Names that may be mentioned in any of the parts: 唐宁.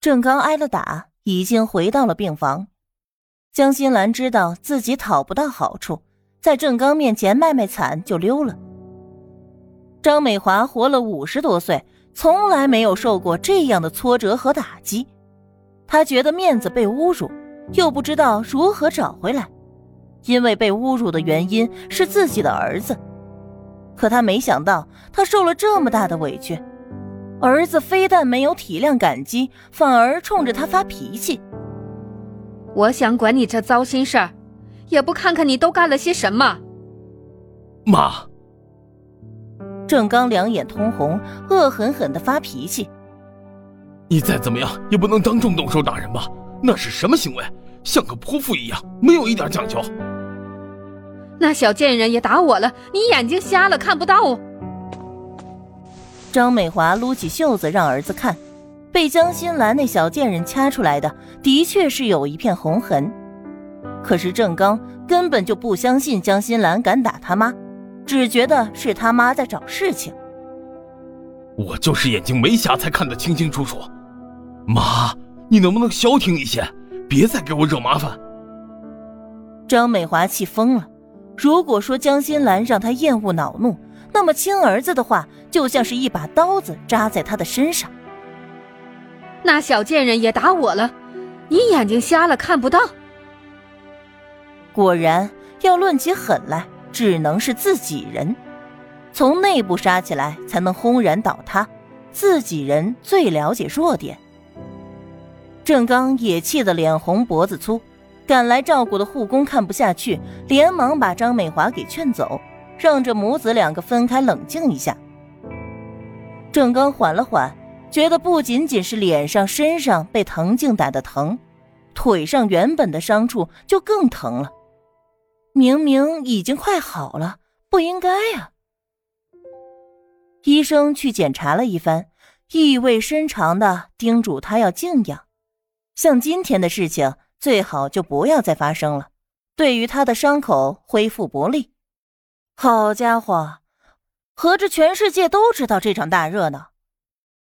郑刚挨了打，已经回到了病房。江心兰知道自己讨不到好处，在郑刚面前卖卖惨就溜了。张美华活了50多岁，从来没有受过这样的挫折和打击，她觉得面子被侮辱，又不知道如何找回来，因为被侮辱的原因是自己的儿子。可她没想到，她受了这么大的委屈，儿子非但没有体谅感激，反而冲着她发脾气。我想管你这糟心事儿，也不看看你都干了些什么。妈！郑刚两眼通红，恶狠狠地发脾气。你再怎么样也不能当众动手打人吧？那是什么行为？像个泼妇一样，没有一点讲究。那小贱人也打我了，你眼睛瞎了看不到？张美华撸起袖子让儿子看，被江心兰那小贱人掐出来的的确是有一片红痕。可是郑刚根本就不相信江心兰敢打他妈，只觉得是他妈在找事情。我就是眼睛没瞎才看得清清楚楚。妈，你能不能消停一些，别再给我惹麻烦。张美华气疯了，如果说江心兰让她厌恶恼怒，那么亲儿子的话就像是一把刀子扎在她的身上。那小贱人也打我了，你眼睛瞎了看不到？果然，要论起狠来，只能是自己人，从内部杀起来才能轰然倒塌，自己人最了解弱点。郑刚也气得脸红脖子粗，赶来照顾的护工看不下去，连忙把张美华给劝走，让这母子两个分开冷静一下。郑刚缓了缓，觉得不仅仅是脸上身上被藤茎打得疼，腿上原本的伤处就更疼了，明明已经快好了，不应该啊。医生去检查了一番，意味深长地叮嘱他要静养，像今天的事情最好就不要再发生了，对于他的伤口恢复不利。好家伙，合着全世界都知道这场大热闹。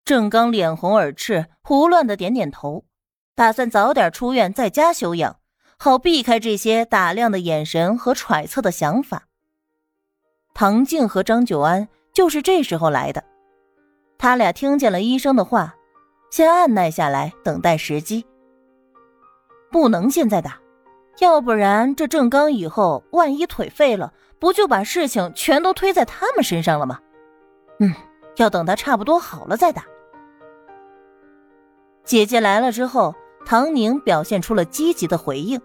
郑刚脸红耳赤，胡乱地点点头，打算早点出院在家休养，好避开这些打量的眼神和揣测的想法。唐静和张九安就是这时候来的，他俩听见了医生的话，先按耐下来等待时机。不能现在打，要不然这郑刚以后万一腿废了，不就把事情全都推在他们身上了吗？要等他差不多好了再打。姐姐来了之后，唐宁表现出了积极的回应，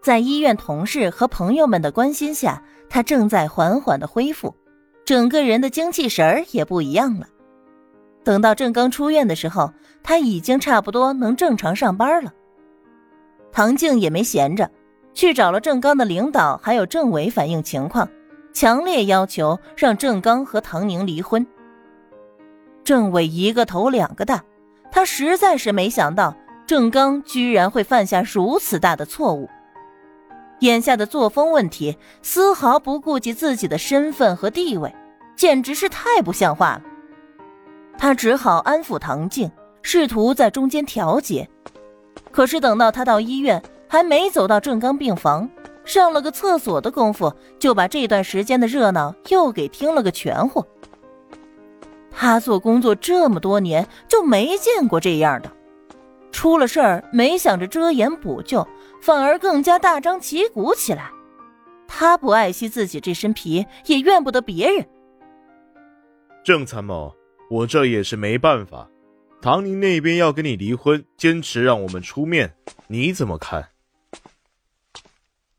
在医院同事和朋友们的关心下，她正在缓缓地恢复，整个人的精气神儿也不一样了。等到郑刚出院的时候，她已经差不多能正常上班了。唐静也没闲着，去找了郑刚的领导还有政委反映情况，强烈要求让郑刚和唐宁离婚。政委一个头两个大，他实在是没想到郑刚居然会犯下如此大的错误，眼下的作风问题丝毫不顾及自己的身份和地位，简直是太不像话了。他只好安抚唐静，试图在中间调节。可是等到他到医院，还没走到郑刚病房，上了个厕所的功夫，就把这段时间的热闹又给听了个全乎。他做工作这么多年，就没见过这样的。出了事儿没想着遮掩补救，反而更加大张旗鼓起来。他不爱惜自己这身皮，也怨不得别人。郑参谋，我这也是没办法，唐宁那边要跟你离婚，坚持让我们出面，你怎么看？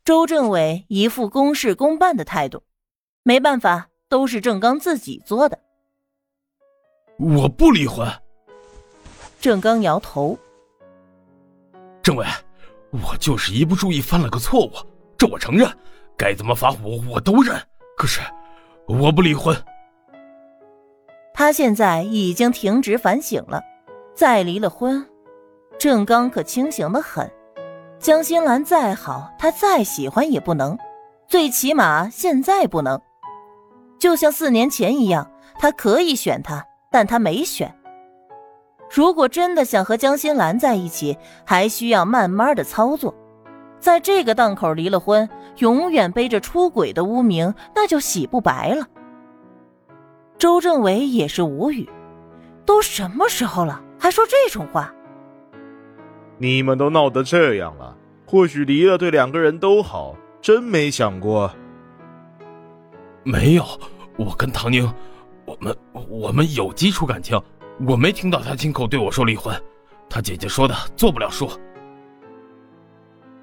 周政委一副公事公办的态度，没办法，都是郑刚自己做的。我不离婚。郑刚摇头。政委，我就是一不注意犯了个错误，这我承认，该怎么罚我都认，可是我不离婚。他现在已经停职反省了，再离了婚，郑刚可清醒得很。江心兰再好，他再喜欢也不能，最起码现在不能。就像4年前一样，他可以选他，但他没选。如果真的想和江心兰在一起，还需要慢慢的操作。在这个档口离了婚，永远背着出轨的污名，那就洗不白了。周政委也是无语，都什么时候了，还说这种话？你们都闹得这样了，或许离了对两个人都好，真没想过。没有，我跟唐宁，我们有基础感情，我没听到他亲口对我说离婚，他姐姐说的做不了数。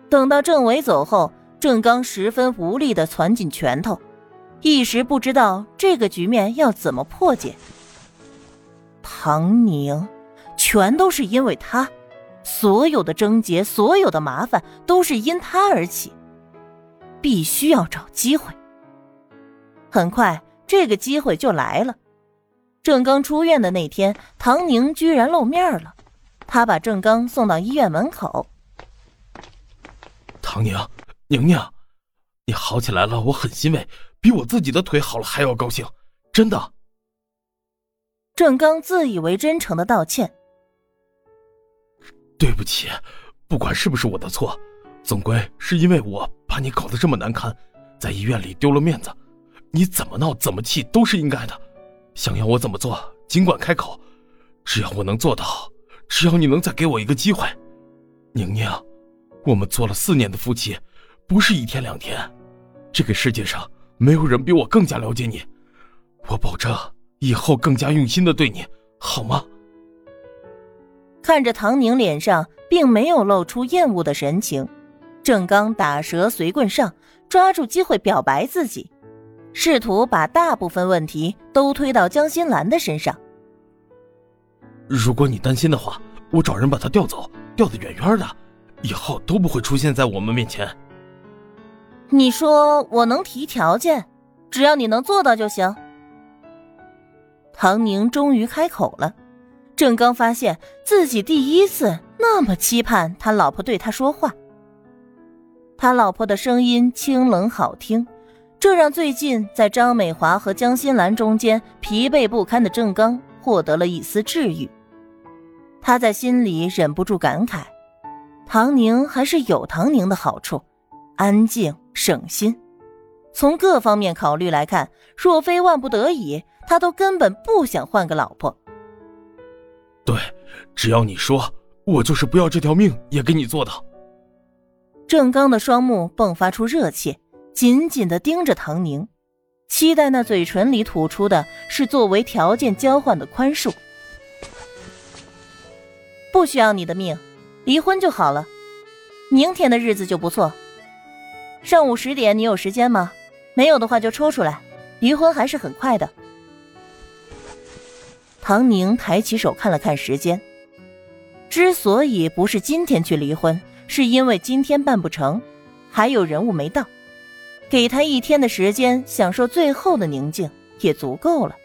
等到郑伟走后，郑刚十分无力地攒紧拳头，一时不知道这个局面要怎么破解。唐宁，全都是因为他，所有的症结，所有的麻烦都是因他而起，必须要找机会。很快，这个机会就来了。郑刚出院的那天，唐宁居然露面了，他把郑刚送到医院门口。唐宁，宁宁，你好起来了，我很欣慰，比我自己的腿好了还要高兴，真的。郑刚自以为真诚的道歉，对不起，不管是不是我的错，总归是因为我把你搞得这么难堪，在医院里丢了面子，你怎么闹怎么气都是应该的，想要我怎么做，尽管开口，只要我能做到，只要你能再给我一个机会。宁宁，我们做了4年的夫妻，不是1天2天，这个世界上没有人比我更加了解你，我保证以后更加用心的对你，好吗？看着唐宁脸上并没有露出厌恶的神情，郑刚打蛇随棍上，抓住机会表白自己，试图把大部分问题都推到江心兰的身上。如果你担心的话，我找人把她调走，调得远远的，以后都不会出现在我们面前。你说我能提条件，只要你能做到就行。唐宁终于开口了，郑刚发现自己第一次那么期盼他老婆对他说话。他老婆的声音清冷好听，这让最近在张美华和江心兰中间疲惫不堪的郑刚获得了一丝治愈。他在心里忍不住感慨，唐宁还是有唐宁的好处，安静省心。从各方面考虑来看，若非万不得已，他都根本不想换个老婆。对，只要你说，我就是不要这条命也给你做到。郑刚的双目迸发出热切，紧紧地盯着唐宁，期待那嘴唇里吐出的是作为条件交换的宽恕。不需要你的命，离婚就好了，明天的日子就不错。上午10点你有时间吗？没有的话就抽出来，离婚还是很快的。唐宁抬起手看了看时间，之所以不是今天去离婚，是因为今天办不成，还有人物没到，给他1天的时间享受最后的宁静也足够了。